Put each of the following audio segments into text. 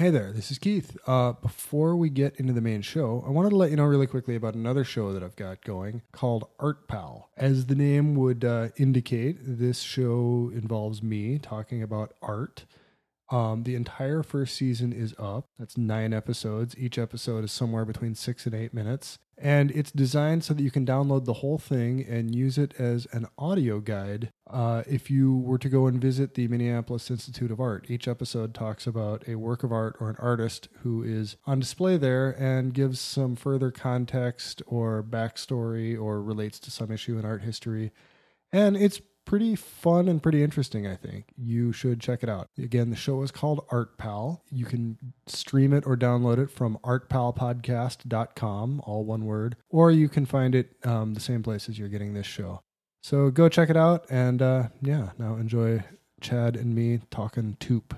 Hey there, this is Keith. Before we get into the main show, I wanted to let you know really quickly about another show that I've got going called Art Pal. As the name would indicate, this show involves me talking about art. The entire first season is up. That's 9 episodes. Each episode is somewhere between 6 and 8 minutes. And it's designed so that you can download the whole thing and use it as an audio guide if you were to go and visit the Minneapolis Institute of Art. Each episode talks about a work of art or an artist who is on display there and gives some further context or backstory or relates to some issue in art history. And it's pretty fun and pretty interesting, I think. You should check it out. Again, the show is called Art Pal. You can stream it or download it from artpalpodcast.com, all one word, or you can find it the same place as you're getting this show. So go check it out, and now enjoy Chad and me talking toop.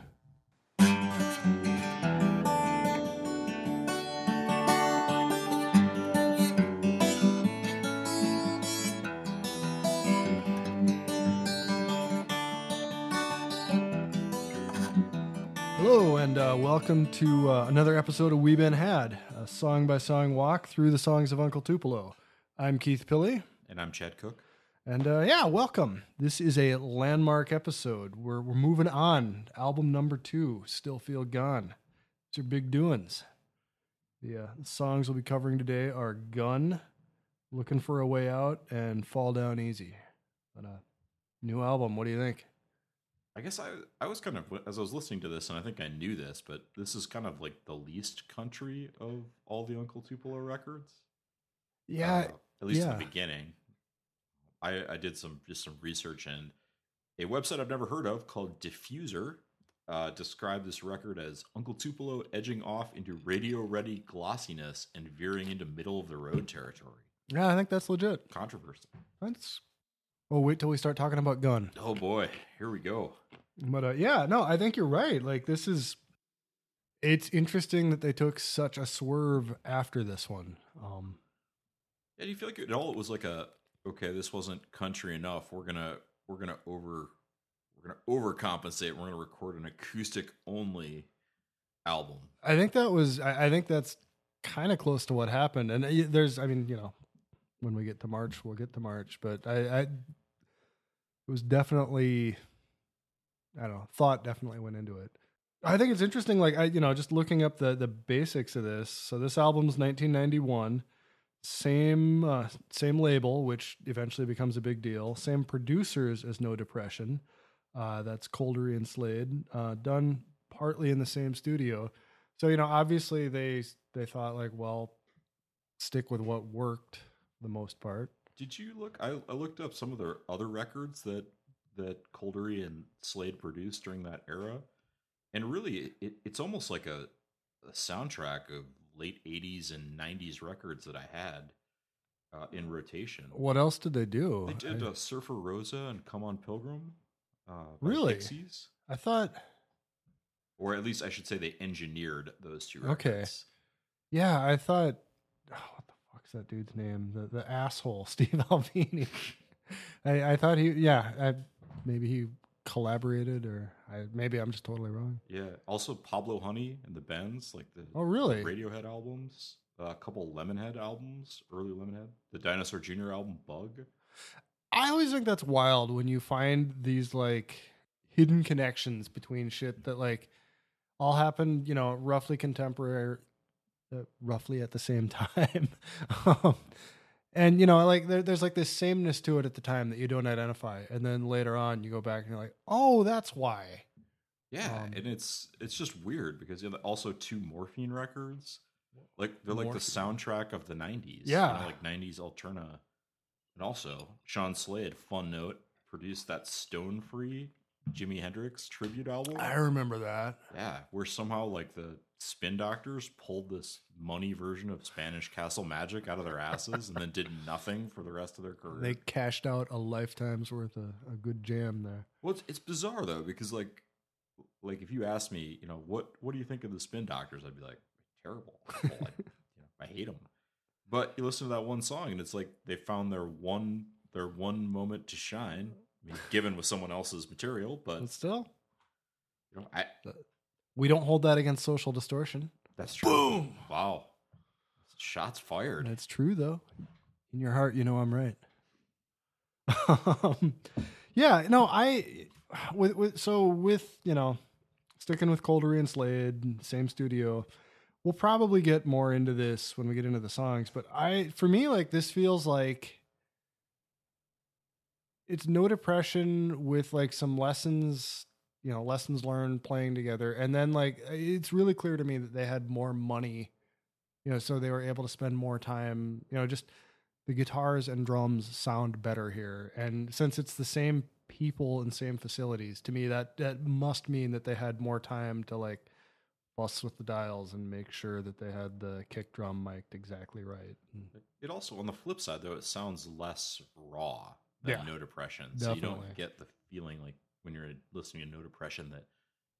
Hello, and welcome to another episode of We Been Had, a song-by-song walk through the songs of Uncle Tupelo. I'm Keith Pilly. And I'm Chad Cook. And welcome. This is a landmark episode. We're moving on. Album number 2, Still Feel Gone. It's your big doings. The songs we'll be covering today are Gun, Looking for a Way Out, and Fall Down Easy. But new album, what do you think? I guess I was kind of, as I was listening to this, and I think I knew this, but this is kind of like the least country of all the Uncle Tupelo records. Yeah. At least in the beginning. I did some research, and a website I've never heard of called Diffuser described this record as Uncle Tupelo edging off into radio-ready glossiness and veering into middle-of-the-road territory. Yeah, I think that's legit. Controversy. Oh, wait till we start talking about Gun. Oh, boy. Here we go. But I think you're right. Like, it's interesting that they took such a swerve after this one. Do you feel like it was like this wasn't country enough. We're gonna overcompensate. We're gonna record an acoustic only album. I think that's kind of close to what happened. And when we get to March, we'll get to March. But it was definitely, I don't know, thought definitely went into it. I think it's interesting, like, just looking up the basics of this. So this album's 1991, same label, which eventually becomes a big deal, same producers as No Depression. That's Kolderie and Slade, done partly in the same studio. So, obviously they thought, like, well, stick with what worked the most part. Did you look? I looked up some of their other records that Kolderie and Slade produced during that era, and really, it's almost like a soundtrack of late 80s and 90s records that I had in rotation. What else did they do? They did Surfer Rosa and Come On Pilgrim. Really? Pixies. I thought... Or at least I should say they engineered those two records. Okay. Yeah, I thought... Oh, that dude's name, the asshole Steve Albini. I thought maybe he collaborated, or maybe I'm just totally wrong. Yeah, also Pablo Honey and the Bends, like the Radiohead albums, a couple Lemonhead albums, early Lemonhead, the Dinosaur Jr. album Bug. I always think that's wild when you find these like hidden connections between shit that like all happened, roughly contemporary. Roughly at the same time. And, like there's like this sameness to it at the time that you don't identify. And then later on you go back and you're like, oh, that's why. Yeah. And it's just weird because you have also 2 Morphine records. Like they're like the soundtrack of the 90s. Yeah. Like 90s Alterna. And also Sean Slade, fun note, produced that Stone Free Jimi Hendrix tribute album. I remember that. Yeah. Where somehow like the Spin Doctors pulled this money version of Spanish Castle Magic out of their asses and then did nothing for the rest of their career. They cashed out a lifetime's worth of a good jam there. Well, it's bizarre though, because like if you asked me, what do you think of the Spin Doctors? I'd be like, terrible. I hate them. But you listen to that one song and it's like they found their one moment to shine, given with someone else's material, but still, We don't hold that against Social Distortion. That's true. Boom! Wow. Shots fired. That's true, though. In your heart, you know I'm right. Yeah, no, with you know, sticking with Kolderie and Slade, same studio, we'll probably get more into this when we get into the songs. But for me, like, this feels like it's No Depression with like some lessons, you know, lessons learned playing together. And then like, it's really clear to me that they had more money, you know, so they were able to spend more time, you know, just the guitars and drums sound better here. And since it's the same people and same facilities, to me, that must mean that they had more time to like fuss with the dials and make sure that they had the kick drum mic'd exactly right. It also, on the flip side though, it sounds less raw than No Depression. Definitely. So you don't get the feeling like when you're listening to No Depression that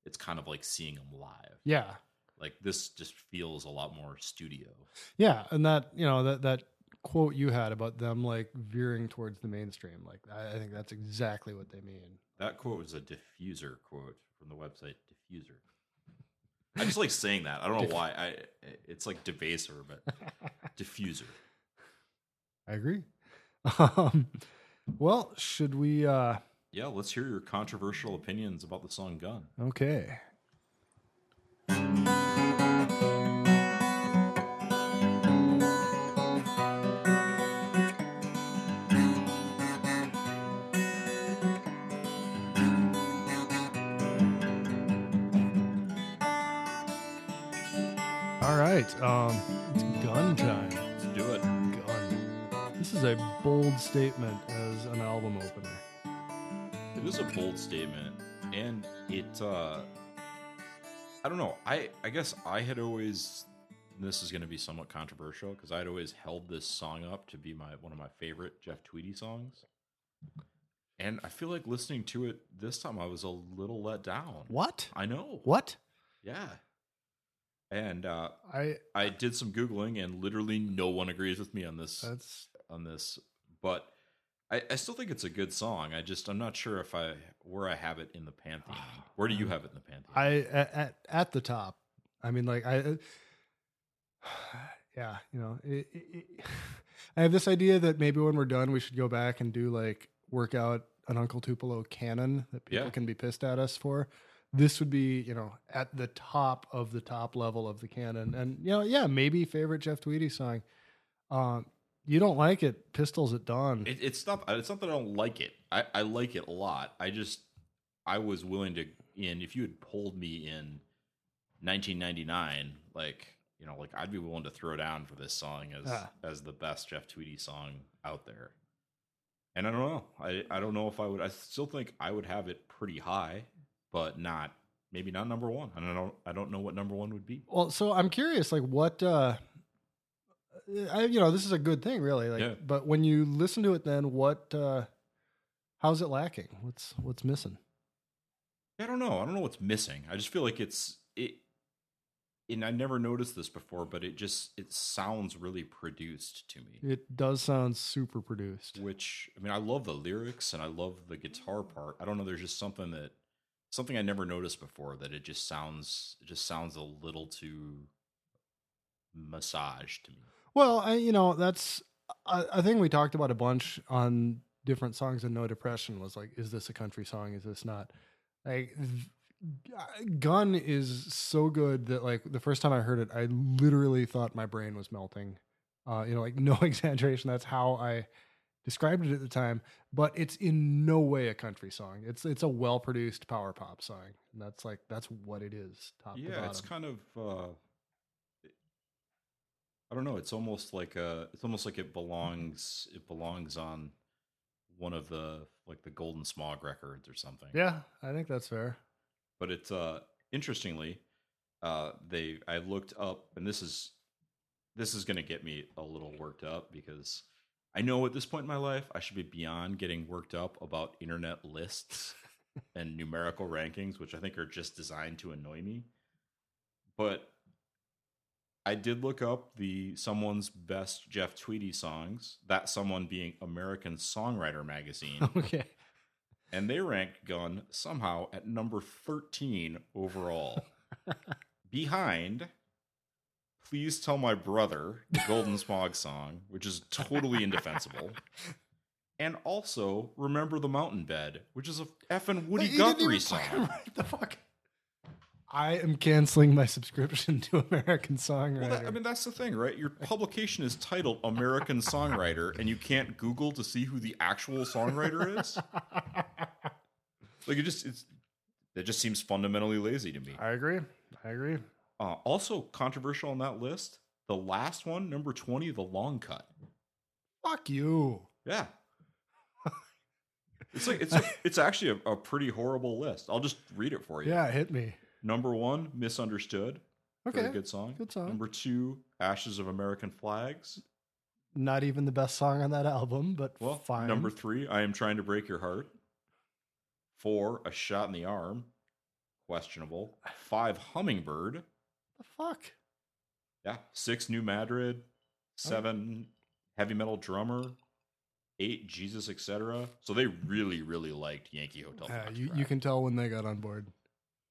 it's kind of like seeing them live. Yeah. Like this just feels a lot more studio. Yeah. And that, you know, that quote you had about them like veering towards the mainstream, like I think that's exactly what they mean. That quote was a Diffuser quote from the website Diffuser. I just like saying that. I don't know why. It's like debaser, but Diffuser. I agree. Well, should we? Yeah, let's hear your controversial opinions about the song "Gun." Okay. It's Gun time. Let's do it. Gun. This is a bold statement as an album opener. It is a bold statement, and it, I don't know, I guess I had always, this is going to be somewhat controversial, because I'd always held this song up to be one of my favorite Jeff Tweedy songs, and I feel like listening to it this time, I was a little let down. What? I know. What? Yeah. And I did some Googling, and literally no one agrees with me on this. But I still think it's a good song. I'm not sure if I have it in the pantheon. Where do you have it in the pantheon? At the top. I mean, like yeah, you know, I have this idea that maybe when we're done, we should go back and do like work out an Uncle Tupelo canon that people can be pissed at us for. This would be, you know, at the top of the top level of the canon. And, you know, yeah, maybe favorite Jeff Tweedy song. You don't like it, Pistols at Dawn. It's not that I don't like it. I like it a lot. I was willing to, and if you had pulled me in 1999, like, you know, like I'd be willing to throw down for this song as the best Jeff Tweedy song out there. And I don't know. I don't know if I would. I still think I would have it pretty high. But maybe not number one. I don't know what number one would be. Well, so I'm curious, like what, you know, this is a good thing really. Like, yeah. But when you listen to it, then what, how's it lacking? What's missing? I don't know. I don't know what's missing. I just feel like it's, and I never noticed this before, but it sounds really produced to me. It does sound super produced, which, I mean, I love the lyrics and I love the guitar part. I don't know. There's just something I never noticed before, that it just sounds a little too massaged to me. Well, that's a thing we talked about a bunch on different songs in No Depression, was like, is this a country song? Is this not? Like, Gun is so good that like the first time I heard it, I literally thought my brain was melting. You know, like no exaggeration. That's how I described it at the time, but it's in no way a country song. It's a well-produced power pop song, and that's what it is, top to bottom. Yeah, it's kind of I don't know, it's almost like it belongs on one of the like the Golden Smog records or something. Yeah, I think that's fair. But it's interestingly I looked up, and this is going to get me a little worked up, because I know at this point in my life, I should be beyond getting worked up about internet lists and numerical rankings, which I think are just designed to annoy me. But I did look up the someone's best Jeff Tweedy songs, that someone being American Songwriter magazine. Okay. And they ranked Gun somehow at number 13 overall. Behind Please Tell My Brother, the Golden Smog song, which is totally indefensible. And also Remember the Mountain Bed, which is a effing Woody Guthrie song. What the fuck? I am canceling my subscription to American Songwriter. Well, that, I mean, that's the thing, right? Your publication is titled American Songwriter, and you can't Google to see who the actual songwriter is? Like, it just seems fundamentally lazy to me. I agree. Also controversial on that list, the last one, number 20, The Long Cut. Fuck you. Yeah. It's actually a pretty horrible list. I'll just read it for you. Yeah, hit me. Number 1, Misunderstood. Okay. Very good song. Good song. Number 2, Ashes of American Flags. Not even the best song on that album, but fine. Number 3, I Am Trying to Break Your Heart. 4, A Shot in the Arm. Questionable. 5, Hummingbird. The fuck? Yeah. 6, New Madrid. 7, Heavy Metal Drummer. 8, Jesus, etc. So they really, really liked Yankee Hotel Foxtrot. You can tell when they got on board.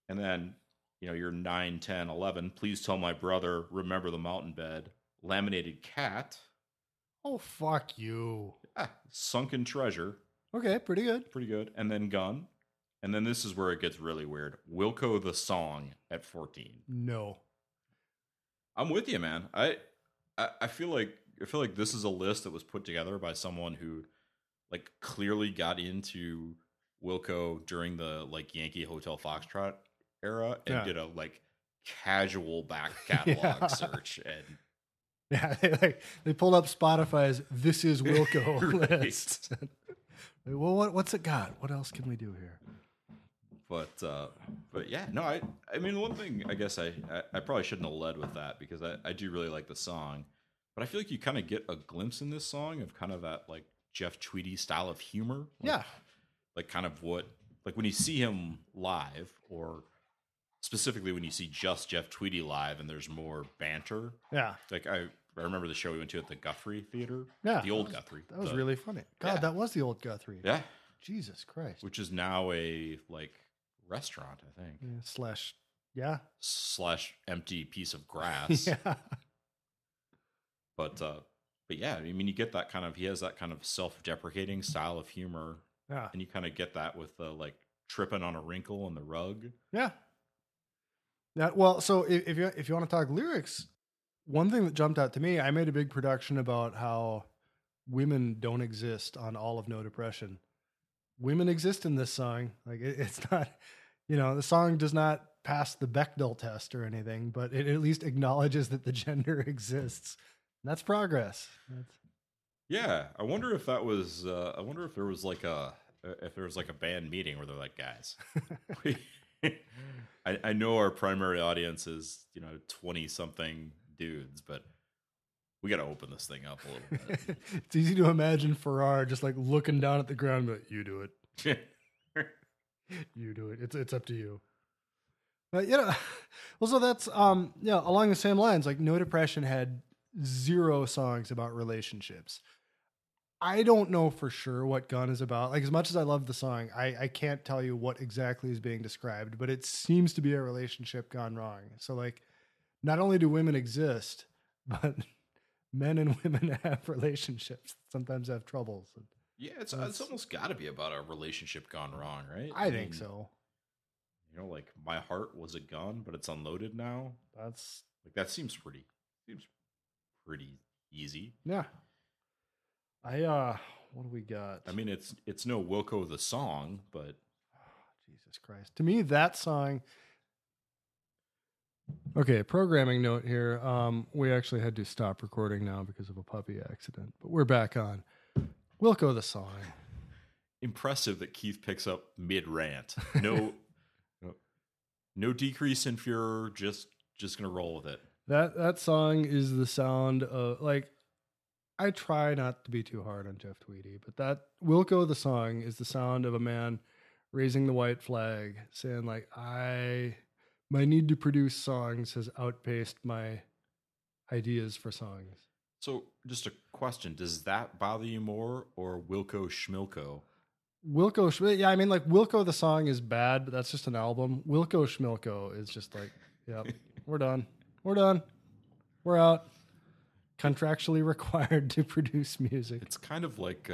And then, you know, your 9, 10, 11, Please Tell My Brother, Remember the Mountain Bed, Laminated Cat. Oh, fuck you. Yeah, Sunken Treasure. Okay, pretty good. Pretty good. And then Gun. And then this is where it gets really weird. Wilco the Song at 14. No. I'm with you, man. I feel like this is a list that was put together by someone who, like, clearly got into Wilco during the, like, Yankee Hotel Foxtrot era and did a, like, casual back catalog search. And yeah, they pulled up Spotify's This Is Wilco list. Well, what's it got? What else can we do here? But yeah, no, I mean, one thing I guess I probably shouldn't have led with that because I do really like the song. But I feel like you kind of get a glimpse in this song of kind of that, like, Jeff Tweedy style of humor. Like, yeah. Like, kind of what, like, when you see him live, or specifically when you see just Jeff Tweedy live and there's more banter. Yeah. Like, I remember the show we went to at the Guthrie Theater. Yeah. The old Guthrie. That was really funny. God, that was the old Guthrie. Yeah. Jesus Christ. Which is now a, like, restaurant, I think. Yeah, slash empty piece of grass. Yeah. But yeah, I mean, you get that kind of, he has that kind of self-deprecating style of humor. Yeah. And you kind of get that with like Tripping on a Wrinkle in the Rug. Yeah. Now, well, so if you want to talk lyrics, one thing that jumped out to me, I made a big production about how women don't exist on all of No Depression. Women exist in this song. Like it's not, you know, the song does not pass the Bechdel test or anything, but it at least acknowledges that the gender exists. That's progress. Yeah, I wonder if that was. I wonder if there was like a band meeting where they're like, guys, I know our primary audience is 20-something dudes, but we got to open this thing up a little bit. It's easy to imagine Farrar just like looking down at the ground, but you do it. You do it. It's up to you. But so that's along the same lines. Like No Depression had 0 songs about relationships. I don't know for sure what Gun is about. Like, as much as I love the song, I can't tell you what exactly is being described, but it seems to be a relationship gone wrong. So, like, not only do women exist, but men and women have relationships. Sometimes have troubles. Yeah, it's almost got to be about a relationship gone wrong, right? I think so. You know, like, my heart was a gun, but it's unloaded now. That's... Like, that seems pretty... Pretty easy. Yeah. What do we got? I mean, it's no Wilco the Song, but Jesus Christ. To me, that song. Okay, programming note here. We actually had to stop recording now because of a puppy accident, but we're back on. Wilco the Song. Impressive that Keith picks up mid-rant. No decrease in furor, just gonna roll with it. That song is the sound of, like, I try not to be too hard on Jeff Tweedy, but that Wilco the Song is the sound of a man raising the white flag, saying, like, my need to produce songs has outpaced my ideas for songs. So just a question, does that bother you more or Wilco Schmilco? Wilco Schmilco, yeah, I mean, like, Wilco the Song is bad, but that's just an album. Wilco Schmilco is just like... Yep. We're done. We're out. Contractually required to produce music. It's kind of like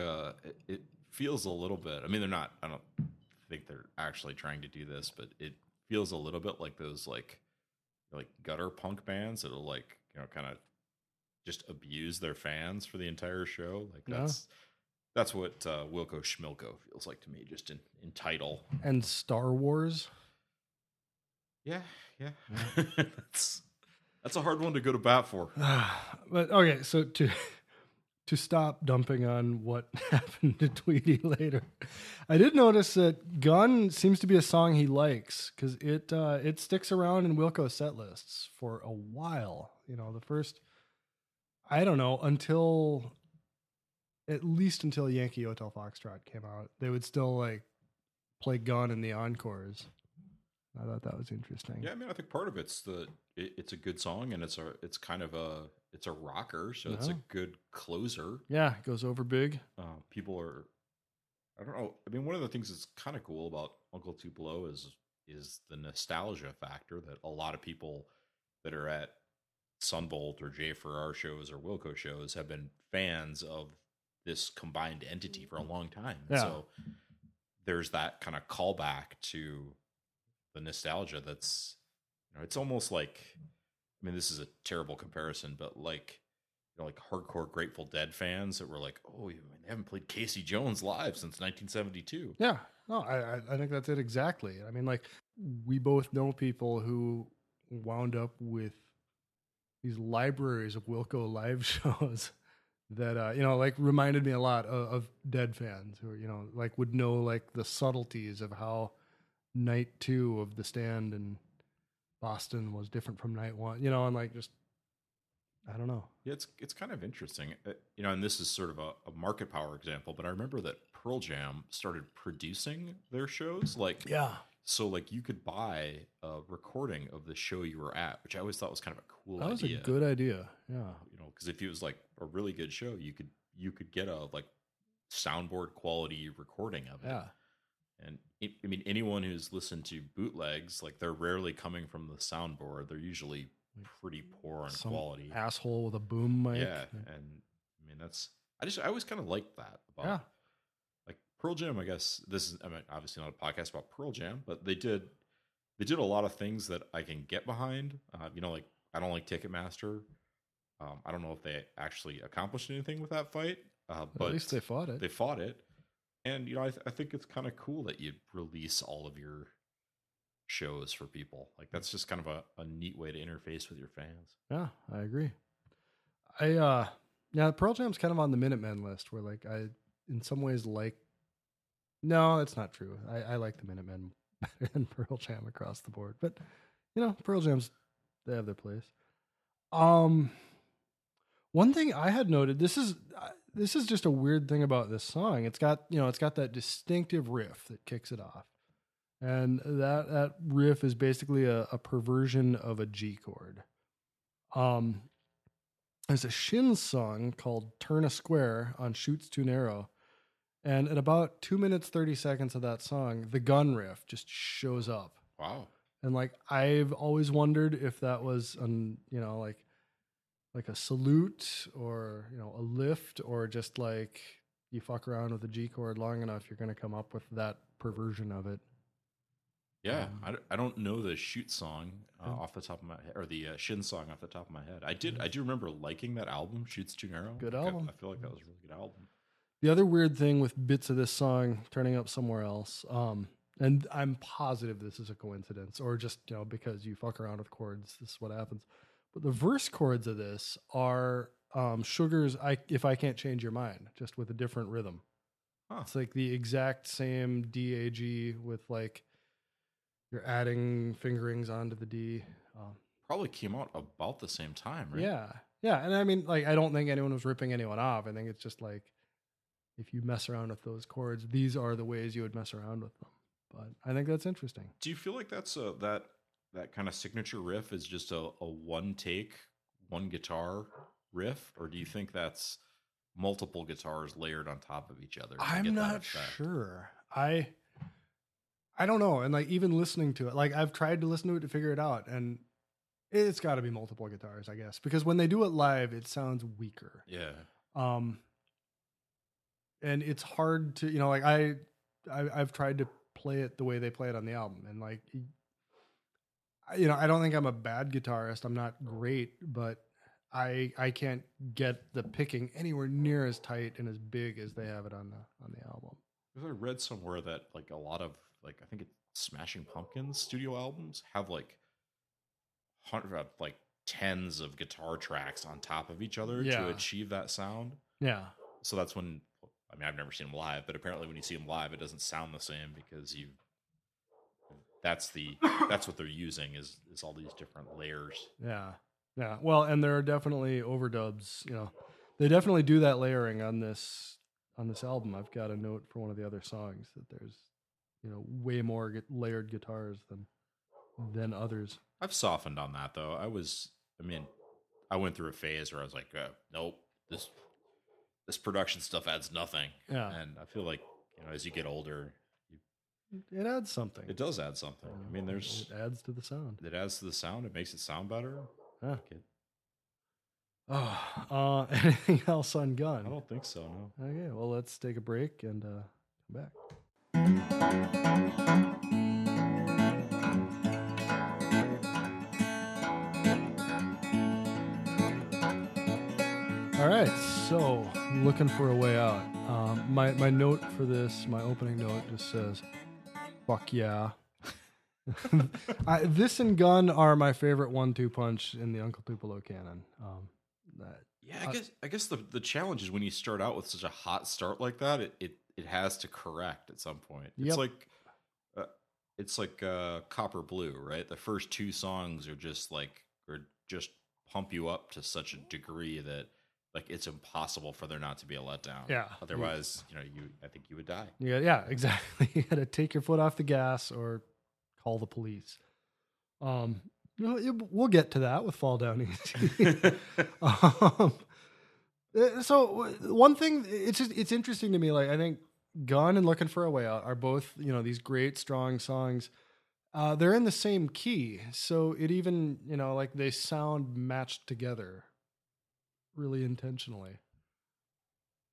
it feels a little bit. I mean, they're not. I don't think they're actually trying to do this, but it feels a little bit like those like gutter punk bands that'll like, you know, kind of just abuse their fans for the entire show. Like that's what Wilco Schmilco feels like to me, just in title. And Star Wars. Yeah. That's a hard one to go to bat for. But okay, so to stop dumping on what happened to Tweedy later, I did notice that Gun seems to be a song he likes because it sticks around in Wilco set lists for a while. You know, the first, I don't know, until at least until Yankee Hotel Foxtrot came out, they would still like play Gun in the encores. I thought that was interesting. Yeah, I mean, I think part of it's it's a good song and it's kind of a rocker, so it's a good closer. Yeah, it goes over big. People are, I don't know. I mean, one of the things that's kind of cool about Uncle Tupelo is the nostalgia factor that a lot of people that are at Sunbolt or Jay Farrar shows or Wilco shows have been fans of this combined entity for a long time. Yeah. So there's that kind of callback to the nostalgia that's, you know, it's almost like, I mean, this is a terrible comparison, but like, you know, like hardcore Grateful Dead fans that were like, oh, they haven't played Casey Jones live since 1972. Yeah, no, I think that's it exactly. I mean, like, we both know people who wound up with these libraries of Wilco live shows that, you know, like reminded me a lot of Dead fans who, you know, like would know like the subtleties of how night two of The Stand in Boston was different from night one, you know, and like, just, I don't know. Yeah, it's kind of interesting, you know, and this is sort of a market power example, but I remember that Pearl Jam started producing their shows. Like, yeah. So like you could buy a recording of the show you were at, which I always thought was kind of a cool idea. That was a good idea. Yeah. You know, cause if it was like a really good show, you could get a like soundboard quality recording of it. Yeah. And I mean, anyone who's listened to bootlegs, like they're rarely coming from the soundboard. They're usually pretty poor on some quality. Asshole with a boom mic. Yeah, and I mean I always kind of liked that about like Pearl Jam. I guess this is, I mean, obviously not a podcast about Pearl Jam, but they did a lot of things that I can get behind. You know, like I don't like Ticketmaster. I don't know if they actually accomplished anything with that fight, but at least they fought it. And, you know, I think it's kind of cool that you release all of your shows for people. Like, that's just kind of a neat way to interface with your fans. Yeah, I agree. Pearl Jam's kind of on the Minutemen list where, like, I, in some ways, like, no, that's not true. I like the Minutemen better than Pearl Jam across the board. But, you know, Pearl Jam's, they have their place. One thing I had noted, this is just a weird thing about this song. It's got that distinctive riff that kicks it off. And that riff is basically a perversion of a G chord. There's a Shins song called Turn a Square on Chutes Too Narrow. And at about 2 minutes, 30 seconds of that song, the Gun riff just shows up. Wow. And like, I've always wondered if that was like a salute or, you know, a lift or just like you fuck around with the G chord long enough, you're going to come up with that perversion of it. Yeah. I don't know the Shoot song off the top of my head or the Shin song off the top of my head. I do remember liking that album, Chutes Too Narrow. Good album. I feel like that was a really good album. The other weird thing with bits of this song turning up somewhere else. And I'm positive this is a coincidence or just, you know, because you fuck around with chords, this is what happens. The verse chords of this are Sugar's If I Can't Change Your Mind, just with a different rhythm. Huh. It's like the exact same DAG with like you're adding fingerings onto the D. Probably came out about the same time, right? Yeah. Yeah. And I mean, like, I don't think anyone was ripping anyone off. I think it's just like if you mess around with those chords, these are the ways you would mess around with them. But I think that's interesting. Do you feel like that's that kind of signature riff is just a one take, one guitar riff, or do you think that's multiple guitars layered on top of each other? I'm not sure. I don't know. And like even listening to it, like I've tried to listen to it to figure it out, and It's got to be multiple guitars, I guess, because when they do it live, it sounds weaker. Yeah. And it's hard to, you know, like I've tried to play it the way they play it on the album, and like, you know, I don't think I'm a bad guitarist. I'm not great, but I can't get the picking anywhere near as tight and as big as they have it on the album. Because I read somewhere that like a lot of like, I think it's Smashing Pumpkins studio albums have like tens of guitar tracks on top of each other to achieve that sound. Yeah. So that's when, I mean, I've never seen them live, but apparently when you see them live, it doesn't sound the same because that's what they're using is all these different layers. Yeah. Yeah. Well, and there are definitely overdubs, you know, they definitely do that layering on this album. I've got a note for one of the other songs that there's, you know, way more layered guitars than others. I've softened on that though. I went through a phase where I was like, nope, this production stuff adds nothing. Yeah. And I feel like, you know, as you get older, it adds something. It does add something. I mean, it adds to the sound. It adds to the sound. It makes it sound better. Yeah. Okay. Anything else on Gun? I don't think so. No. Okay. Well, let's take a break and come back. All right, so looking for a way out. My note for this, my opening note, just says, "Fuck yeah." This and Gun are my favorite 1-2 punch in the Uncle Tupelo canon. I guess the challenge is when you start out with such a hot start like that, it has to correct at some point. It's like Copper Blue, right? The first two songs are just pump you up to such a degree that. Like it's impossible for there not to be a letdown. Yeah. Otherwise, you know, I think you would die. Yeah, exactly. You got to take your foot off the gas or call the police. We'll get to that with Fall Down Easy. So one thing, it's interesting to me. Like I think Gun and Looking for a Way Out are both, you know, these great strong songs. They're in the same key, so it even, you know, like they sound matched together. Really intentionally.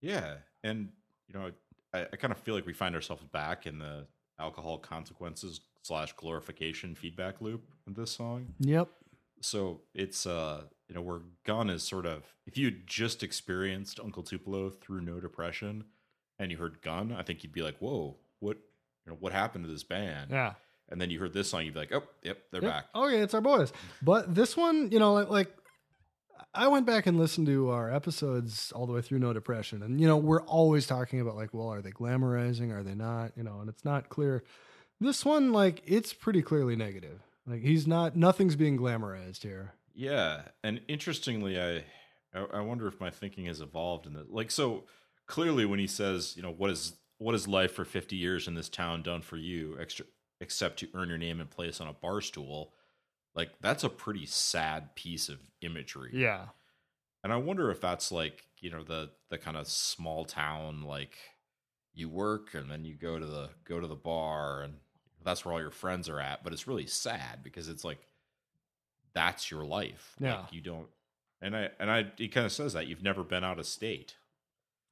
Yeah. And, you know, I kind of feel like we find ourselves back in the alcohol consequences / glorification feedback loop in this song. Yep. So it's, you know, where Gun is sort of, if you just experienced Uncle Tupelo through No Depression and you heard Gun, I think you'd be like, whoa, what happened to this band? Yeah. And then you heard this song, you'd be like, oh, yep, they're back. Oh yeah, it's our boys. But this one, you know, like I went back and listened to our episodes all the way through No Depression. And, you know, we're always talking about like, well, are they glamorizing? Are they not? You know, and it's not clear. This one, like, it's pretty clearly negative. Like nothing's being glamorized here. Yeah. And interestingly, I wonder if my thinking has evolved in that. Like, so clearly when he says, you know, what is life for 50 years in this town done for you except to earn your name and place on a bar stool. Like, that's a pretty sad piece of imagery. Yeah. And I wonder if that's like, you know, the kind of small town, like you work and then you go to the bar and that's where all your friends are at. But it's really sad because it's like, that's your life. Yeah. Like you don't. And he kind of says that you've never been out of state.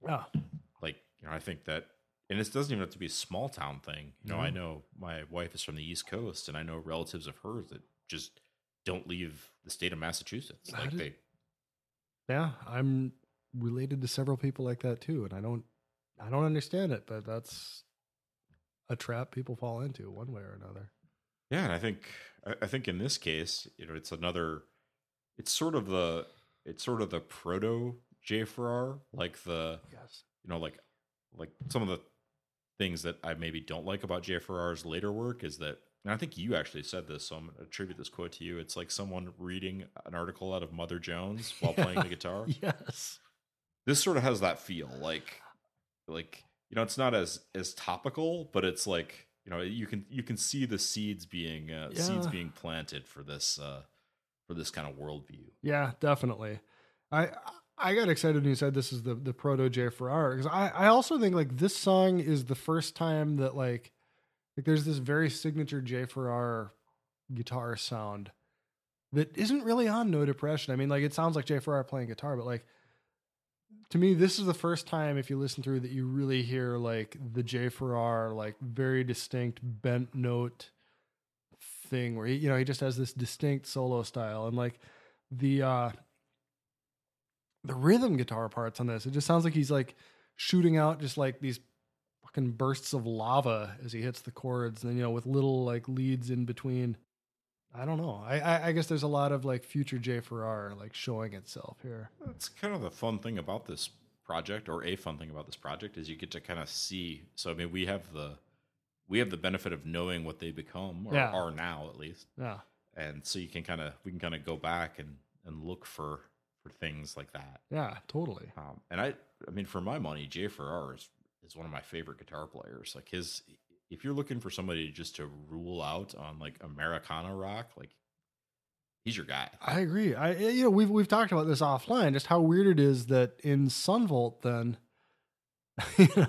Yeah. Like, you know, I think that, and it doesn't even have to be a small town thing. You know, I know my wife is from the East Coast and I know relatives of hers that just don't leave the state of Massachusetts. Like I'm related to several people like that too, and I don't understand it, but that's a trap people fall into one way or another. Yeah, and I think in this case, you know, it's sort of the proto Jay Farrar, like the you know, like some of the things that I maybe don't like about Jay Farrar's later work is that. And I think you actually said this, so I'm going to attribute this quote to you. It's like someone reading an article out of Mother Jones while playing the guitar. Yes. This sort of has that feel. Like you know, it's not as topical, but it's like, you know, you can see the seeds being planted for this kind of worldview. Yeah, definitely. I got excited when you said this is the proto Jay Farrar, because I also think like this song is the first time that like there's this very signature Jay Farrar guitar sound that isn't really on No Depression. I mean, like, it sounds like Jay Farrar playing guitar, but like, to me, this is the first time, if you listen through, that you really hear like the Jay Farrar, like very distinct bent note thing where he, you know, he just has this distinct solo style. And like the rhythm guitar parts on this, it just sounds like he's like shooting out just like these fucking bursts of lava as he hits the chords, and, you know, with little like leads in between. I don't know. I guess there's a lot of like future Jay Farrar like showing itself here. That's kind of the fun thing about this project, or a fun thing about this project, is you get to kind of see. So I mean, we have the benefit of knowing what they become, or are now at least. Yeah. And so we can go back and look for things like that. Yeah, totally. And I mean, for my money, Jay Farrar is one of my favorite guitar players. Like his. If you're looking for somebody just to rule out on like Americana rock, like he's your guy. I agree. We've talked about this offline, just how weird it is that in Sunvolt, then, you know,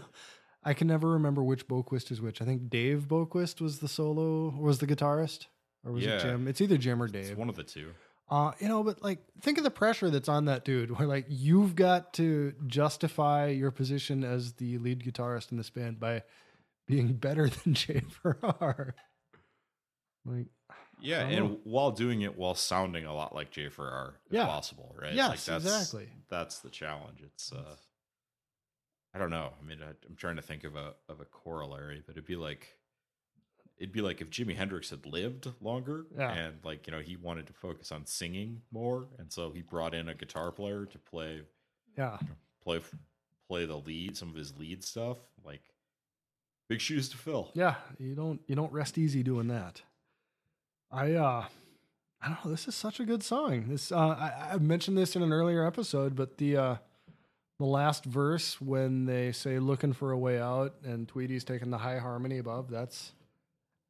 I can never remember which Boquist is which. I think Dave Boquist was the guitarist, or was it Jim? It's either Jim or Dave. It's one of the two. You know, but like, think of the pressure that's on that dude, where like you've got to justify your position as the lead guitarist in this band by being better than Jay Farrar. Like, yeah, and while doing it, while sounding a lot like Jay Farrar, if possible, right? Yes, like exactly. That's the challenge. It's, I don't know. I mean, I'm trying to think of a corollary, but it'd be like if Jimi Hendrix had lived longer, and like, you know, he wanted to focus on singing more, and so he brought in a guitar player to play the lead, some of his lead stuff, like. Big shoes to fill. Yeah, you don't rest easy doing that. I don't know. This is such a good song. This I mentioned this in an earlier episode, but the last verse when they say "looking for a way out" and Tweedy's taking the high harmony above, that's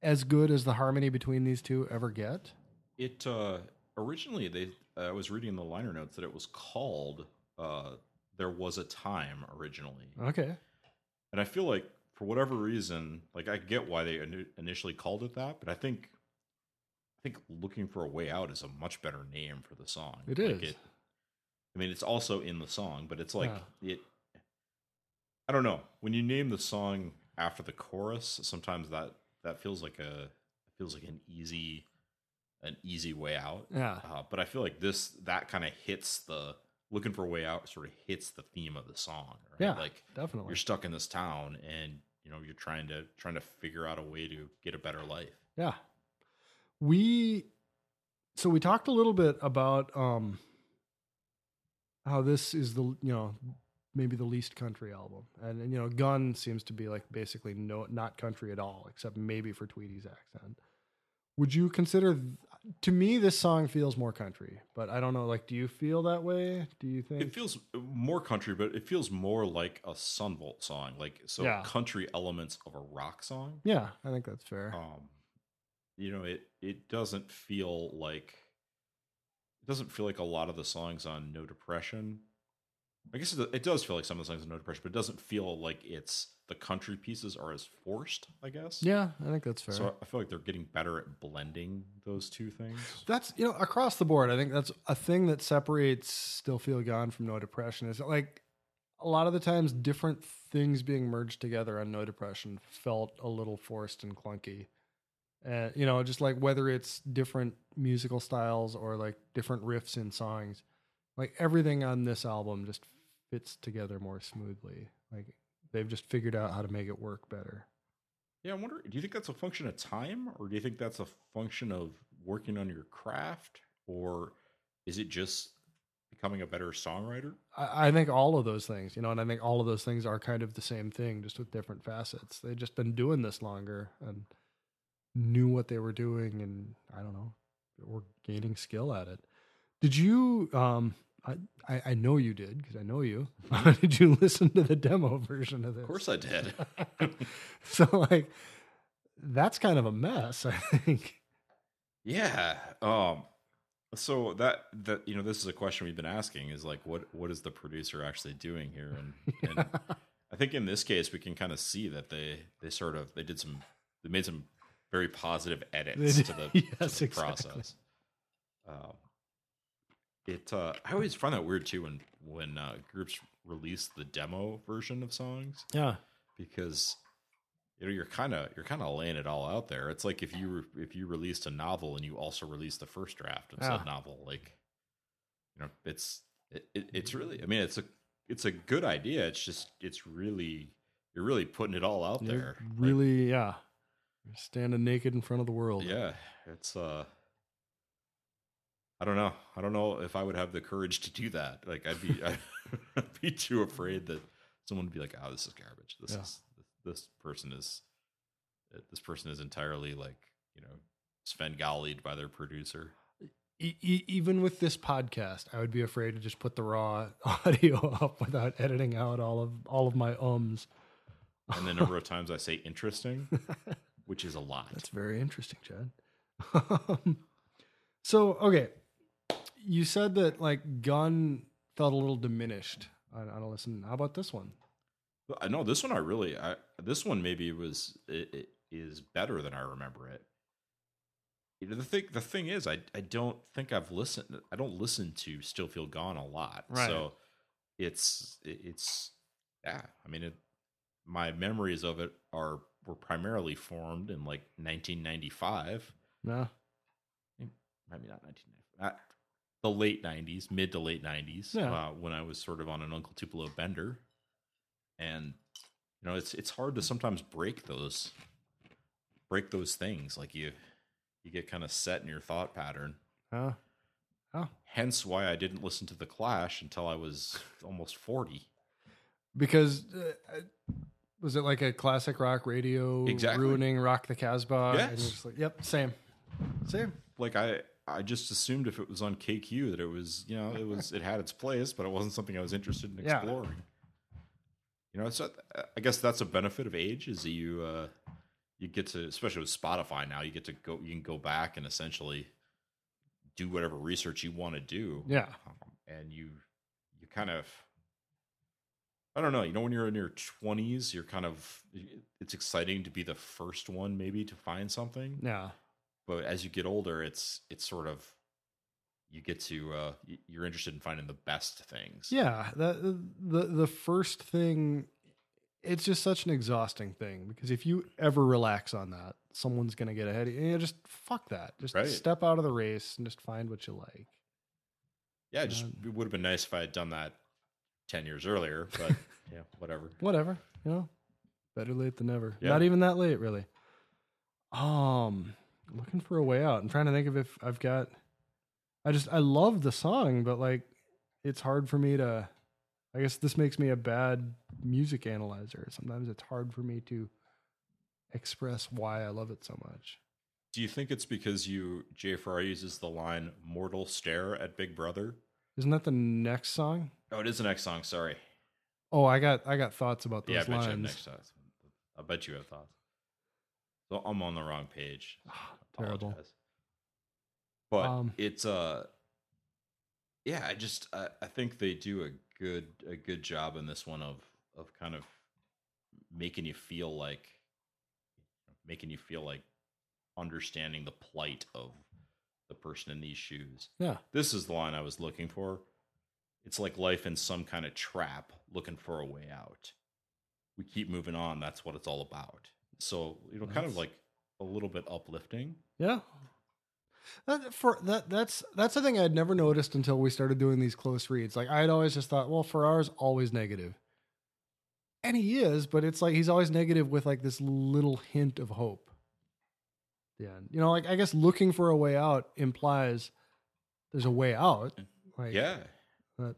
as good as the harmony between these two ever get. It originally I was reading the liner notes that it was called "There Was a Time" originally. Okay, and I feel like, for whatever reason, like I get why they initially called it that, but I think "Looking for a Way Out" is a much better name for the song. It is. Like I mean, it's also in the song, but it's like it. I don't know. When you name the song after the chorus, sometimes that feels like an easy way out. Yeah. But I feel like that kind of hits the. Looking for a way out sort of hits the theme of the song, right? Yeah, like definitely. You're stuck in this town, and you know you're trying to figure out a way to get a better life. Yeah, we talked a little bit about how this is the, you know, maybe the least country album, and you know Gun seems to be like basically not country at all, except maybe for Tweedy's accent. Would you consider? To me, this song feels more country, but I don't know. Like, do you feel that way? Do you think it feels more country, but it feels more like a Sunvolt song, like country elements of a rock song? Yeah, I think that's fair. You know, it doesn't feel like a lot of the songs on No Depression. I guess it does feel like some of the songs on No Depression, but it doesn't feel like it's the country pieces are as forced, I guess. Yeah, I think that's fair. So I feel like they're getting better at blending those two things. That's, you know, across the board, I think that's a thing that separates Still Feel Gone from No Depression, is like a lot of the times different things being merged together on No Depression felt a little forced and clunky. You know, just like whether it's different musical styles or like different riffs in songs. Like everything on this album just fits together more smoothly. Like they've just figured out how to make it work better. Yeah, I wonder, do you think that's a function of time, or do you think that's a function of working on your craft, or is it just becoming a better songwriter? I think all of those things, you know, and I think all of those things are kind of the same thing, just with different facets. They've just been doing this longer and knew what they were doing, and I don't know, were gaining skill at it. Did you, I know you did, because I know you, did you listen to the demo version of this? Of course I did. So, like, that's kind of a mess, I think. Yeah. So that, you know, this is a question we've been asking, is like, what is the producer actually doing here? And I think in this case, we can kind of see that they made some very positive edits to the process. I always find that weird too when groups release the demo version of songs. Yeah, because you're kind of laying it all out there. It's like if you released a novel and you also released the first draft of said novel, like, you know, it's really, I mean, it's a good idea. It's just, you're really putting it all out there. Really, like, yeah. You're standing naked in front of the world. Yeah. It's, I don't know if I would have the courage to do that. Like I'd be too afraid that someone would be like, oh, this is garbage. This person is entirely, like, you know, Svengali by their producer. Even with this podcast, I would be afraid to just put the raw audio up without editing out all of my ums. And the number of times I say interesting, which is a lot. That's very interesting, Chad. So, okay. You said that, like, Gun felt a little diminished on a listen. How about this one? I know this one. This one maybe is better than I remember it. You know, the thing is, I don't think I've listened. I don't listen to Still Feel Gone a lot, right. So it's yeah. I mean, my memories of it were primarily formed in like 1995. No, maybe not 1995. The late 90s, mid to late 90s, when I was sort of on an Uncle Tupelo bender. And, you know, it's hard to sometimes break those things. Like you get kind of set in your thought pattern. Hence why I didn't listen to The Clash until I was almost 40. Because was it like a classic rock radio ruining Rock the Casbah? Yes. And you're just like, yep, same. Like I just assumed if it was on KQ that it was, you know, it had its place, but it wasn't something I was interested in exploring. Yeah. You know, so I guess that's a benefit of age is that you get to, especially with Spotify now, you can go back and essentially do whatever research you want to do. Yeah. And you kind of, I don't know, you know, when you're in your 20s, you're kind of, it's exciting to be the first one maybe to find something. Yeah. But as you get older, it's sort of, you get to, you're interested in finding the best things. Yeah. The first thing, it's just such an exhausting thing because if you ever relax on that, someone's going to get ahead of you. You know, just fuck that. Just step out of the race and just find what you like. Yeah. It would have been nice if I had done that 10 years earlier, but yeah, whatever, you know, better late than never. Yeah. Not even that late, really. Looking for a way out. I'm trying to think of if I've got, I love the song, but like, it's hard for me to, I guess this makes me a bad music analyzer. Sometimes it's hard for me to express why I love it so much. Do you think it's because Jay Farrar uses the line mortal stare at Big Brother? Isn't that the next song? Oh, it is the next song. Sorry. Oh, I got thoughts about those lines. Yeah, I bet you have next thoughts. I bet you have thoughts. So I'm on the wrong page. Terrible. But it's I think they do a good job in this one of kind of making you feel like understanding the plight of the person in these shoes. Yeah, this is the line I was looking for. It's like life in some kind of trap, looking for a way out. We keep moving on. That's what it's all about. So, you know, kind of like a little bit uplifting. Yeah. That's the thing I'd never noticed until we started doing these close reads. Like I'd always just thought, well, Farrar's always negative, and he is, but it's like he's always negative with like this little hint of hope. Yeah, you know, like I guess looking for a way out implies there's a way out. Like, yeah, but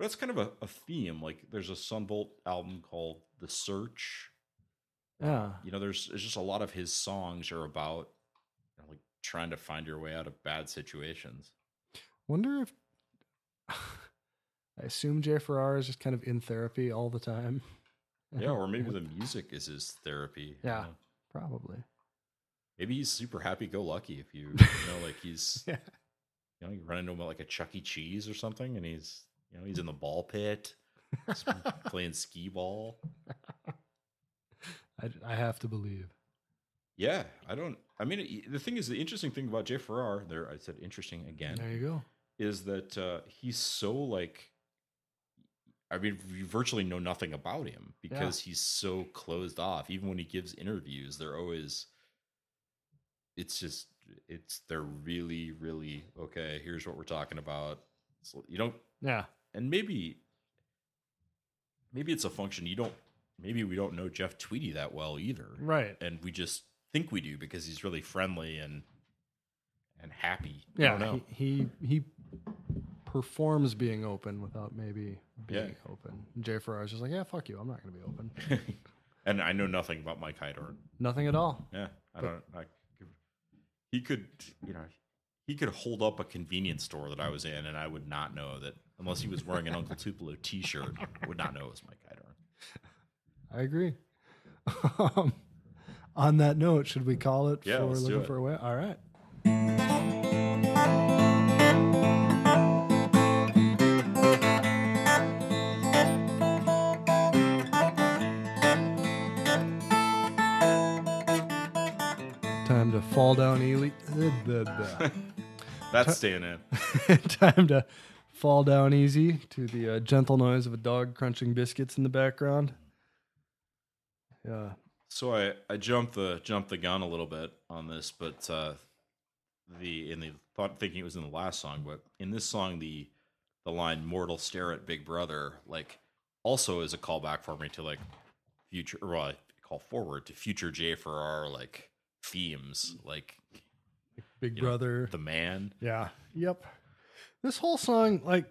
that's kind of a theme. Like there's a Sunbolt album called The Search. Yeah, you know, there's just a lot of his songs are about, you know, like, trying to find your way out of bad situations. Wonder if I assume Jay Farrar is just kind of in therapy all the time. Yeah, or maybe the music is his therapy. Yeah, you know? Probably. Maybe he's super happy-go-lucky. If you know, like he's, yeah, you know, you run into him at like a Chuck E. Cheese or something, and he's, you know, he's in the ball pit playing skee ball. I have to believe. Yeah, I don't. I mean, the thing is, the interesting thing about Jay Farrar, there, I said interesting again. There you go. Is that he's so like, I mean, you virtually know nothing about him because he's so closed off. Even when he gives interviews, they're always, it's just, it's, they're really, really, okay, here's what we're talking about. So you don't, and maybe it's a function. Maybe we don't know Jeff Tweedy that well either. Right. And we just think we do because he's really friendly and happy. Yeah. I don't know. He performs being open without maybe being open. Jay Farrar is just like, yeah, fuck you. I'm not going to be open. And I know nothing about Mike Hydorn. Nothing at all. Yeah. He could, you know, he could hold up a convenience store that I was in and I would not know that unless he was wearing an Uncle Tupelo t-shirt, I would not know it was Mike Hydorn. I agree. On that note, should we call it for Looking for a Way? All right. Time to fall down Ely. That's staying in. Time to fall down easy to the gentle noise of a dog crunching biscuits in the background. Yeah. So I jumped the gun a little bit on this, but thinking it was in the last song, but in this song the line "Mortal stare at Big Brother" like also is a callback for me to like future, or well, I call forward to future Jay Farrar like themes like Big Brother, know, the man. Yeah. Yep. This whole song like.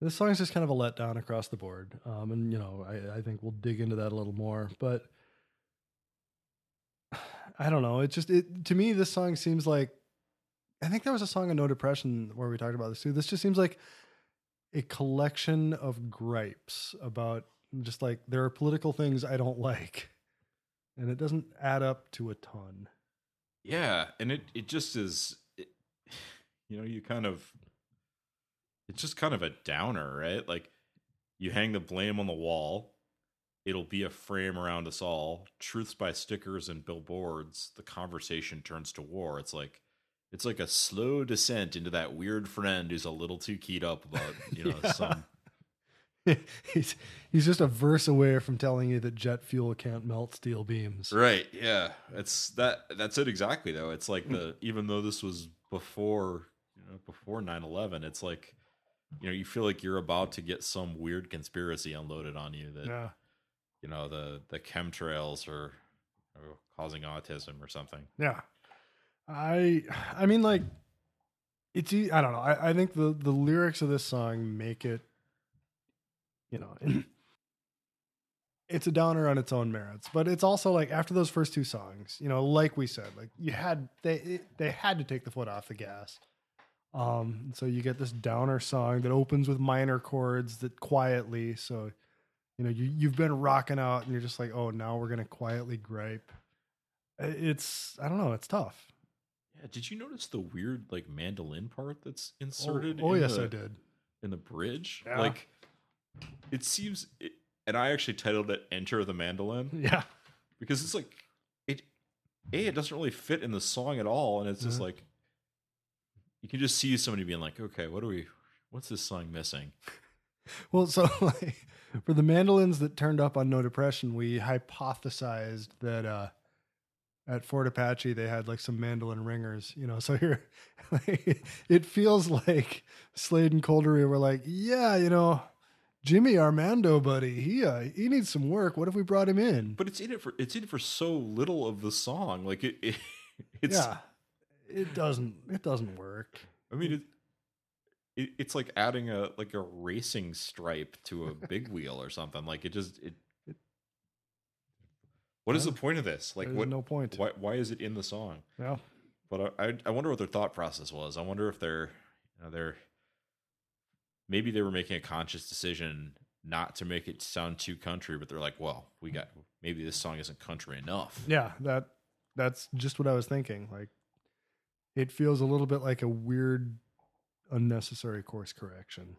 This song is just kind of a letdown across the board. And, you know, I think we'll dig into that a little more. But I don't know. It's just, to me, this song seems like, I think there was a song on No Depression where we talked about this too. This just seems like a collection of gripes about just like, there are political things I don't like. And it doesn't add up to a ton. Yeah. And it just is, you know, you kind of... It's just kind of a downer, right? Like, you hang the blame on the wall. It'll be a frame around us all. Truths by stickers and billboards. The conversation turns to war. It's like a slow descent into that weird friend who's a little too keyed up about, you know, some... He's just a verse away from telling you that jet fuel can't melt steel beams. Right, yeah. That's it exactly, though. It's like the... Even though this was before 9/11, it's like... You know, you feel like you're about to get some weird conspiracy unloaded on you that, you know, the chemtrails are causing autism or something. Yeah. I mean, like, it's, I don't know. I think the lyrics of this song make it, you know, it's a downer on its own merits, but it's also like after those first two songs, you know, like we said, like they had to take the foot off the gas. So you get this downer song that opens with minor chords that quietly, so, you know, you've been rocking out and you're just like, oh, now we're going to quietly gripe. It's, I don't know. It's tough. Yeah. Did you notice the weird, like, mandolin part that's inserted? I did. In the bridge. Yeah. Like it seems, and I actually titled it Enter the Mandolin. Yeah. Because it's like, it doesn't really fit in the song at all. And it's just like, you can just see somebody being like, okay, what's this song missing? Well, so like, for the mandolins that turned up on No Depression, we hypothesized that at Fort Apache, they had like some mandolin ringers, you know, so here, like, it feels like Slade and Kolderie were like, yeah, you know, Jimmy, our Mando buddy, he needs some work. What if we brought him in? But it's in it for so little of the song. Like it's... Yeah. It doesn't work. I mean, it's like adding a racing stripe to a big wheel or something. Like what is the point of this? Like no point. Why is it in the song? Yeah. But I wonder what their thought process was. I wonder if maybe they were making a conscious decision not to make it sound too country, but they're like, well, maybe this song isn't country enough. Yeah. That's just what I was thinking. Like, it feels a little bit like a weird, unnecessary course correction.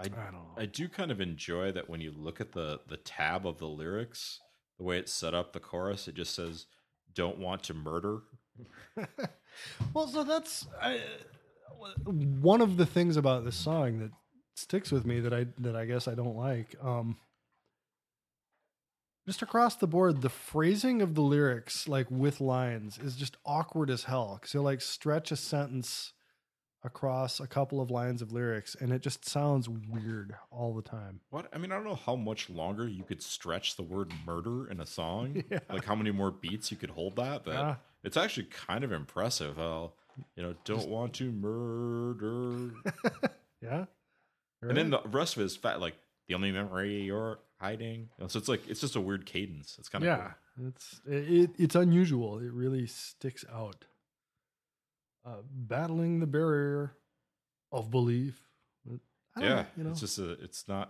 I don't know. I do kind of enjoy that when you look at the tab of the lyrics, the way it's set up, the chorus, it just says, "Don't want to murder." Well, so that's one of the things about this song that sticks with me that I guess I don't like. Just across the board, the phrasing of the lyrics, like with lines, is just awkward as hell. Because you'll like stretch a sentence across a couple of lines of lyrics, and it just sounds weird all the time. What? I mean, I don't know how much longer you could stretch the word murder in a song. Yeah. Like how many more beats you could hold that. But yeah. It's actually kind of impressive how, don't want to murder. Yeah. Right. And then the rest of it is fat, like the only memory you're hiding. So it's like, it's just a weird cadence. It's kind of, cool. It's unusual. It really sticks out. Battling the barrier of belief. It's kind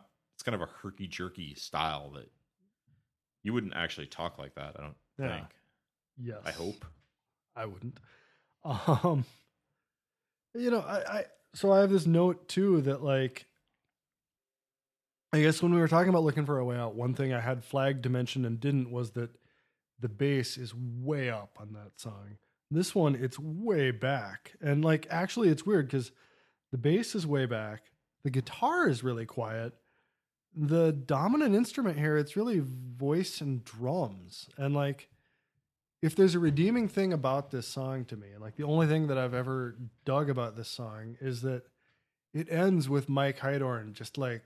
of a herky jerky style that you wouldn't actually talk like that. I don't think. Yes. I hope. I wouldn't. So I have this note too that, like, I guess when we were talking about looking for a way out, one thing I had flagged to mention and didn't was that the bass is way up on that song. This one, it's way back. And like, actually it's weird because the bass is way back. The guitar is really quiet. The dominant instrument here, it's really voice and drums. And like, if there's a redeeming thing about this song to me, and like the only thing that I've ever dug about this song, is that it ends with Mike Heidorn just like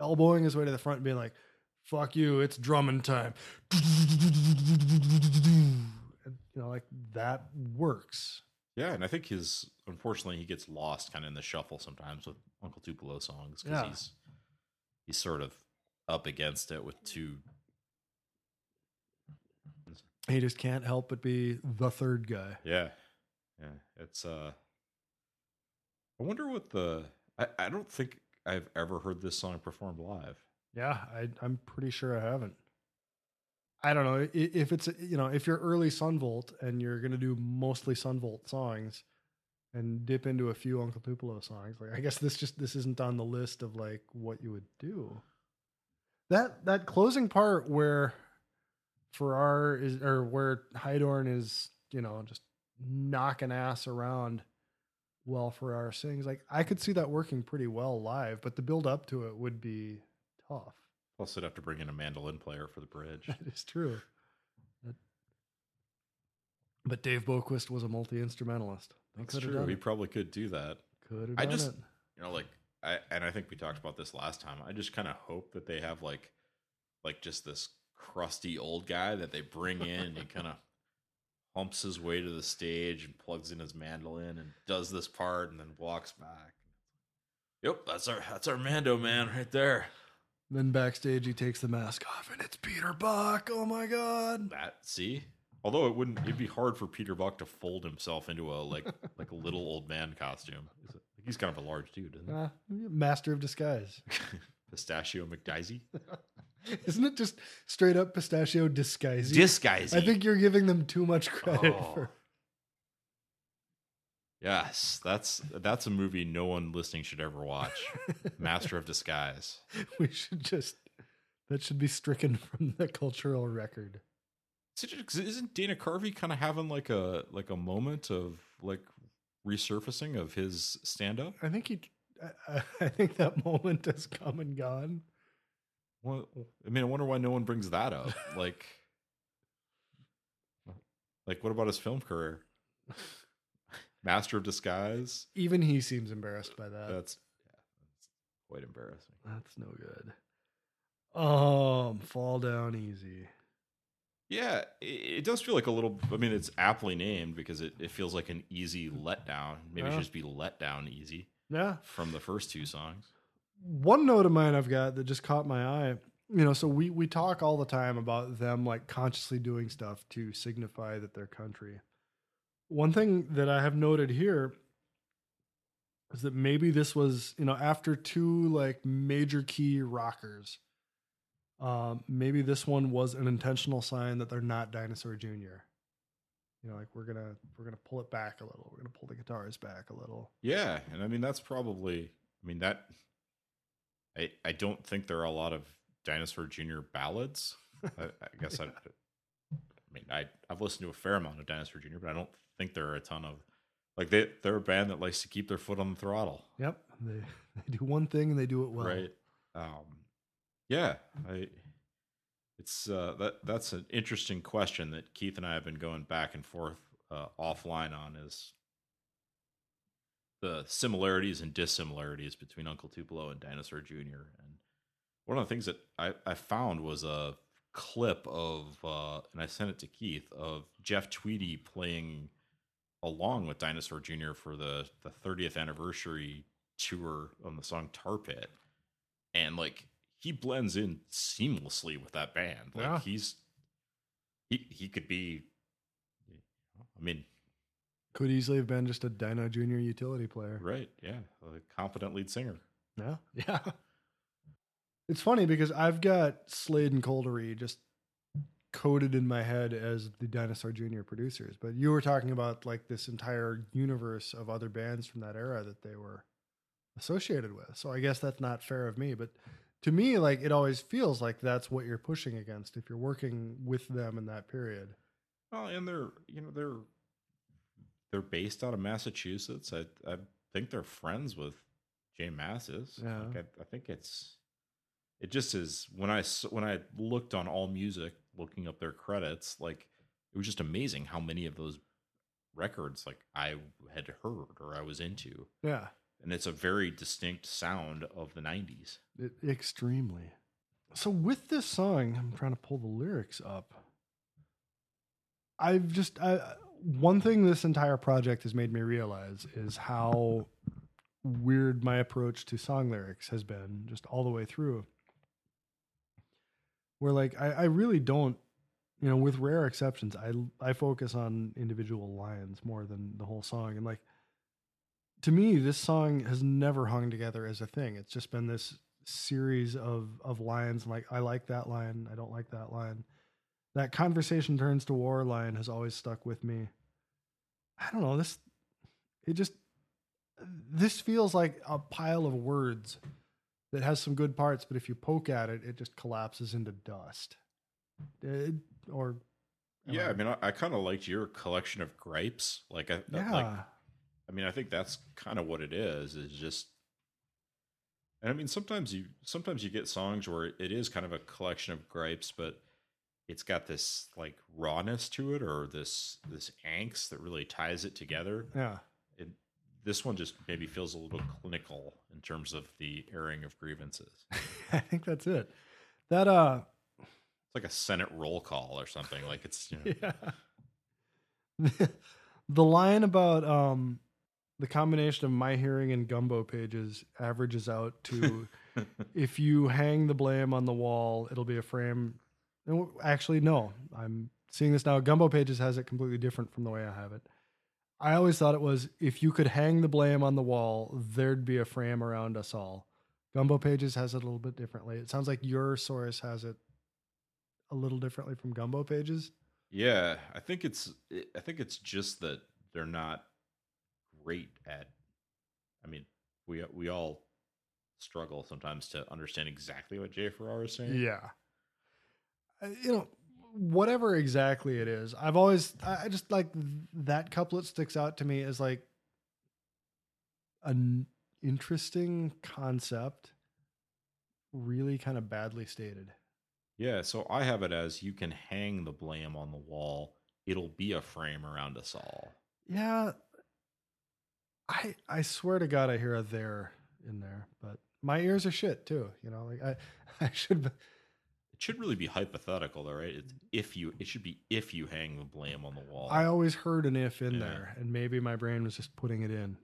elbowing his way to the front and being like, fuck you, it's drumming time. Like that works. Yeah, and I think unfortunately he gets lost kind of in the shuffle sometimes with Uncle Tupelo songs because he's sort of up against it with two. He just can't help but be the third guy. Yeah. It's I wonder what I don't think I've ever heard this song performed live. Yeah, I'm pretty sure I haven't. I don't know if it's, if you're early Sunvolt and you're going to do mostly Sunvolt songs and dip into a few Uncle Tupelo songs, like, I guess this isn't on the list of like what you would do. That closing part where Farrar is, or where Heidorn is, just knocking ass around while Farrar sings, like I could see that working pretty well live, but the build up to it would be tough. Plus, they'd have to bring in a mandolin player for the bridge. That is true. But Dave Boquist was a multi-instrumentalist. That's true. He probably could do that. Could have done it. I think we talked about this last time. I just kind of hope that they have like just this crusty old guy that they bring in and kind of humps his way to the stage and plugs in his mandolin and does this part and then walks back. Yep, that's our Mando man right there. Then backstage, he takes the mask off, and it's Peter Buck. Oh, my God. See? Although it'd be hard for Peter Buck to fold himself into a, like a little old man costume. He's kind of a large dude, isn't he? Master of disguise. Pistachio McDicey? Isn't it just straight up Pistachio Disguisey? Disguisey. I think you're giving them too much credit for... Yes, that's a movie no one listening should ever watch. Master of Disguise. We should that should be stricken from the cultural record. Isn't Dana Carvey kind of having like a moment of like resurfacing of his stand-up? I think that moment has come and gone. Well, I mean, I wonder why no one brings that up. Like what about his film career? Master of Disguise. Even he seems embarrassed by that. That's quite embarrassing. That's no good. Fall Down Easy. Yeah, it does feel like a little... I mean, it's aptly named because it feels like an easy letdown. Maybe it should just be Let Down Easy. Yeah. From the first two songs. One note of mine I've got that just caught my eye. So we talk all the time about them like consciously doing stuff to signify that they're country. One thing that I have noted here is that maybe this was, after two like major key rockers, maybe this one was an intentional sign that they're not Dinosaur Jr. Like we're gonna pull it back a little. We're gonna pull the guitars back a little. Yeah, and I mean that's probably. I mean that. I don't think there are a lot of Dinosaur Jr. ballads. I guess I've listened to a fair amount of Dinosaur Jr., but I don't think there are a ton of, like, they're a band that likes to keep their foot on the throttle. Yep. They do one thing and they do it well. Right. That's an interesting question that Keith and I have been going back and forth offline on, is the similarities and dissimilarities between Uncle Tupelo and Dinosaur Jr. And one of the things that I found was a clip of, and I sent it to Keith, of Jeff Tweedy playing along with Dinosaur Jr. for the 30th anniversary tour on the song Tar Pit. And, like, he blends in seamlessly with that band. Like, yeah. He could be, I mean, could easily have been just a Dino Jr. utility player. Right, yeah. A competent lead singer. Yeah, yeah. It's funny because I've got Slade and Kolderie just coded in my head as the Dinosaur Jr. producers. But you were talking about, like, this entire universe of other bands from that era that they were associated with. So I guess that's not fair of me. But to me, like, it always feels like that's what you're pushing against if you're working with them in that period. Well, and they're based out of Massachusetts. I think they're friends with Jay Mascis. Yeah. Like, I think it just is, when I looked on AllMusic, looking up their credits, like, it was just amazing how many of those records, like, I had heard or I was into. Yeah. And it's a very distinct sound of the 90s. Extremely. So with this song, I'm trying to pull the lyrics up. One thing this entire project has made me realize is how weird my approach to song lyrics has been just all the way through. Where, like, I really don't, you know, with rare exceptions, I focus on individual lines more than the whole song. And, like, to me, this song has never hung together as a thing. It's just been this series of lines. Like, I like that line. I don't like that line. That conversation turns to war line has always stuck with me. I don't know. This feels like a pile of words that has some good parts, but if you poke at it, it just collapses into dust. I mean, I kind of liked your collection of gripes. Like, I think that's kind of what it is just, and I mean, sometimes you get songs where it is kind of a collection of gripes, but it's got this, like, rawness to it, or this angst that really ties it together. Yeah. This one just maybe feels a little clinical in terms of the airing of grievances. I think that's it. That, it's like a Senate roll call or something. Like, it's, you know. Yeah. The line about, the combination of my hearing and Gumbo Pages averages out to, if you hang the blame on the wall, it'll be a frame. Actually, no. I'm seeing this now. Gumbo Pages has it completely different from the way I have it. I always thought it was, if you could hang the blame on the wall, there'd be a frame around us all. Gumbo Pages has it a little bit differently. It sounds like your source has it a little differently from Gumbo Pages. Yeah, I think it's just that they're not great at. I mean, we all struggle sometimes to understand exactly what Jay Farrar is saying. Yeah. You know, whatever exactly it is, I just, like, that couplet sticks out to me as, like, an interesting concept, really kind of badly stated. Yeah. So I have it as, you can hang the blame on the wall, it'll be a frame around us all. Yeah. I swear to God, I hear a there in there, but my ears are shit too. You know, like, I should be. Should really be hypothetical, though, right? It's if you hang the blame on the wall. I always heard an if in there, and maybe my brain was just putting it in.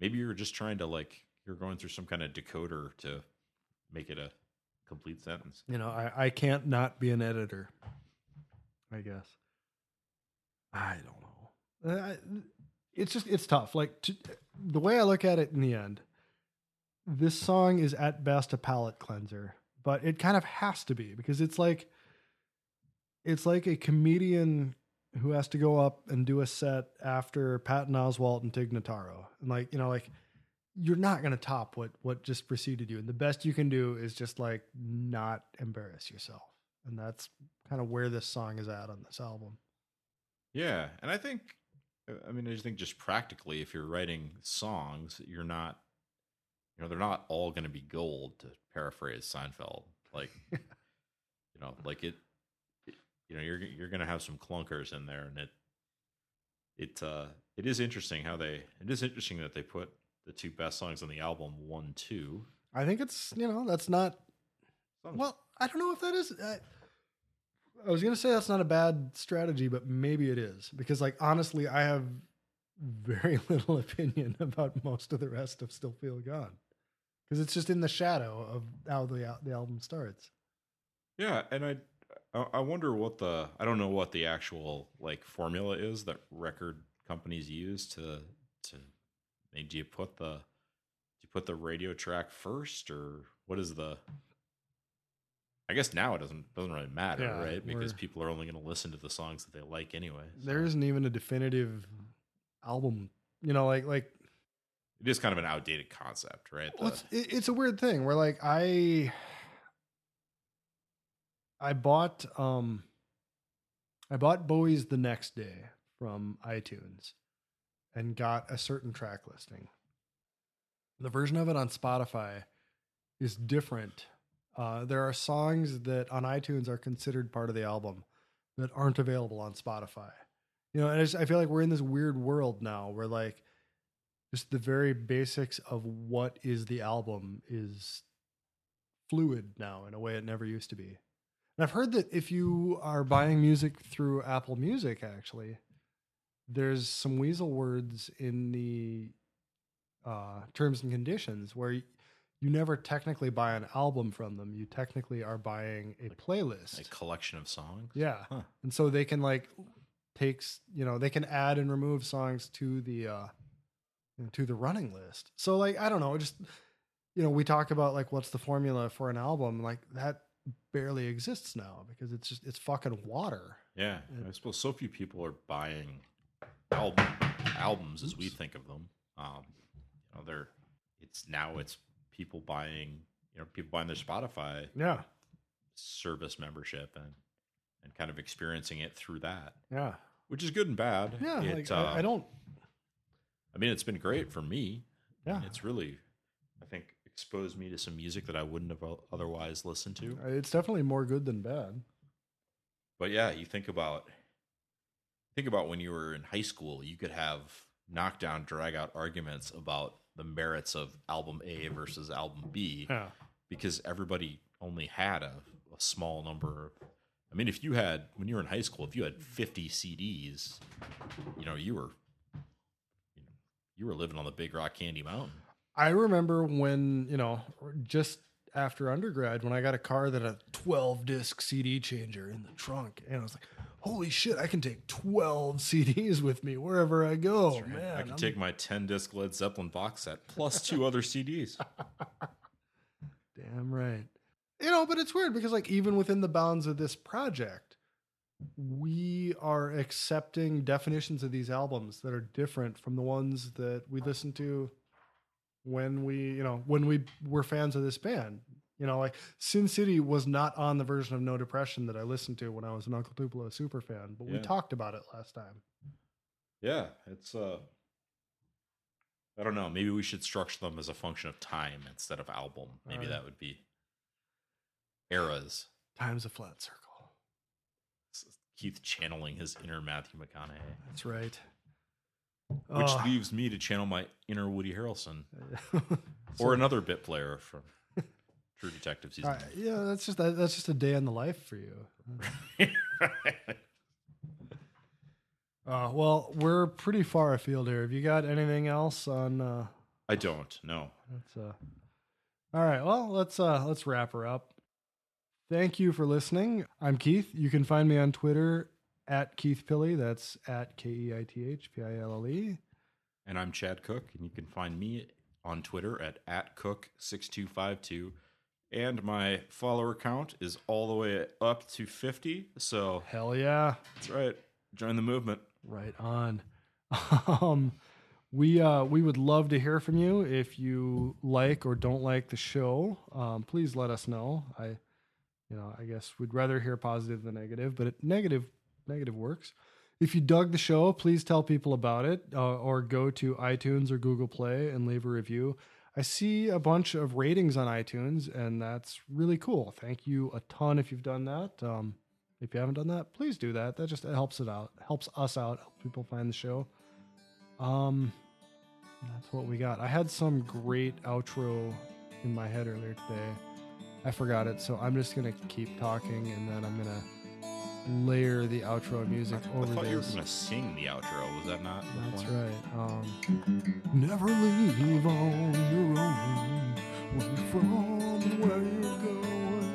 Maybe you were just trying to, like, you're going through some kind of decoder to make it a complete sentence. You know, I can't not be an editor, I guess. I don't know. It's just, it's tough. Like, the way I look at it in the end, this song is at best a palate cleanser. But it kind of has to be, because it's like a comedian who has to go up and do a set after Patton Oswalt and Tig Notaro. And, like, you know, like, you're not going to top what just preceded you. And the best you can do is just, like, not embarrass yourself. And that's kind of where this song is at on this album. Yeah. And I think, I just think practically, if you're writing songs, you're not, you know, they're not all going to be gold, to paraphrase Seinfeld. Like, you know, like it, you know, you're going to have some clunkers in there, and it is interesting how that they put the two best songs on the album 1-2. I think it's, you know, that's not, well, I don't know if that is. I was going to say that's not a bad strategy, but maybe it is, because, like, honestly, I have very little opinion about most of the rest of Still Feel Gone, because it's just in the shadow of how the album starts. Yeah. And I wonder I don't know what the actual, like, formula is that record companies use to make, do you put the radio track first, or what is the, I guess now it doesn't really matter, yeah, right? Because people are only going to listen to the songs that they like anyway. So. There isn't even a definitive album, you know, like it is kind of an outdated concept, right? Well, it's a weird thing where, like, I bought Bowie's The Next Day from iTunes and got a certain track listing. The version of it on Spotify is different. There are songs that on iTunes are considered part of the album that aren't available on Spotify. You know, and I feel like we're in this weird world now where, like, just the very basics of what is the album is fluid now in a way it never used to be. And I've heard that if you are buying music through Apple Music, actually, there's some weasel words in the terms and conditions where you never technically buy an album from them. You technically are buying a playlist. A collection of songs? Yeah. Huh. And so they can, like, they can add and remove songs to the running list. So, like, I don't know, just, you know, we talk about, like, what's the formula for an album? Like, that barely exists now because it's just, it's fucking water. Yeah. I suppose so few people are buying albums as we think of them. You know, it's people buying their Spotify service membership and kind of experiencing it through that. Yeah. Which is good and bad. Yeah. It's been great for me. Yeah. And it's really, I think, exposed me to some music that I wouldn't have otherwise listened to. It's definitely more good than bad. But yeah, you think about when you were in high school, you could have knockdown, drag out arguments about the merits of album A versus album B, because everybody only had a small number of, I mean, when you were in high school, if you had 50 CDs, you know, you were living on the Big Rock Candy Mountain. I remember when, you know, just after undergrad, when I got a car that had a 12-disc CD changer in the trunk, and I was like, holy shit, I can take 12 CDs with me wherever I go. Right. Man, I can take my 10-disc Led Zeppelin box set plus 2 other CDs. Damn right. You know, but it's weird because, like, even within the bounds of this project, we are accepting definitions of these albums that are different from the ones that we listened to when we were fans of this band. You know, like, Sin City was not on the version of No Depression that I listened to when I was an Uncle Tupelo super fan, but we talked about it last time. Yeah, it's, I don't know, maybe we should structure them as a function of time instead of album. Maybe that would be eras. Time's a flat circle. This is Keith channeling his inner Matthew McConaughey. That's right. Which leaves me to channel my inner Woody Harrelson. Or another bit player from True Detective season. Yeah, that's just a day in the life for you. Well, we're pretty far afield here. Have you got anything else on? I don't. No. That's, all right. Well, let's wrap her up. Thank you for listening. I'm Keith. You can find me on Twitter at Keith Pilly. That's at KeithPille. And I'm Chad Cook, and you can find me on Twitter at Cook6252. And my follower count is all the way up to 50. So hell yeah, that's right. Join the movement. Right on. We would love to hear from you if you like or don't like the show. Please let us know. I You know, I guess we'd rather hear positive than negative, but negative works. If you dug the show, please tell people about it, or go to iTunes or Google Play and leave a review. I see a bunch of ratings on iTunes, and that's really cool. Thank you a ton if you've done that. If you haven't done that, please do that. That just helps it out, helps us out, helps people find the show. That's what we got. I had some great outro in my head earlier today. I forgot it, so I'm just gonna keep talking, and then I'm gonna layer the outro music over this. I thought you were going to sing the outro. Was that not? That's right. Never leave on your own. Where you're from and where you're going.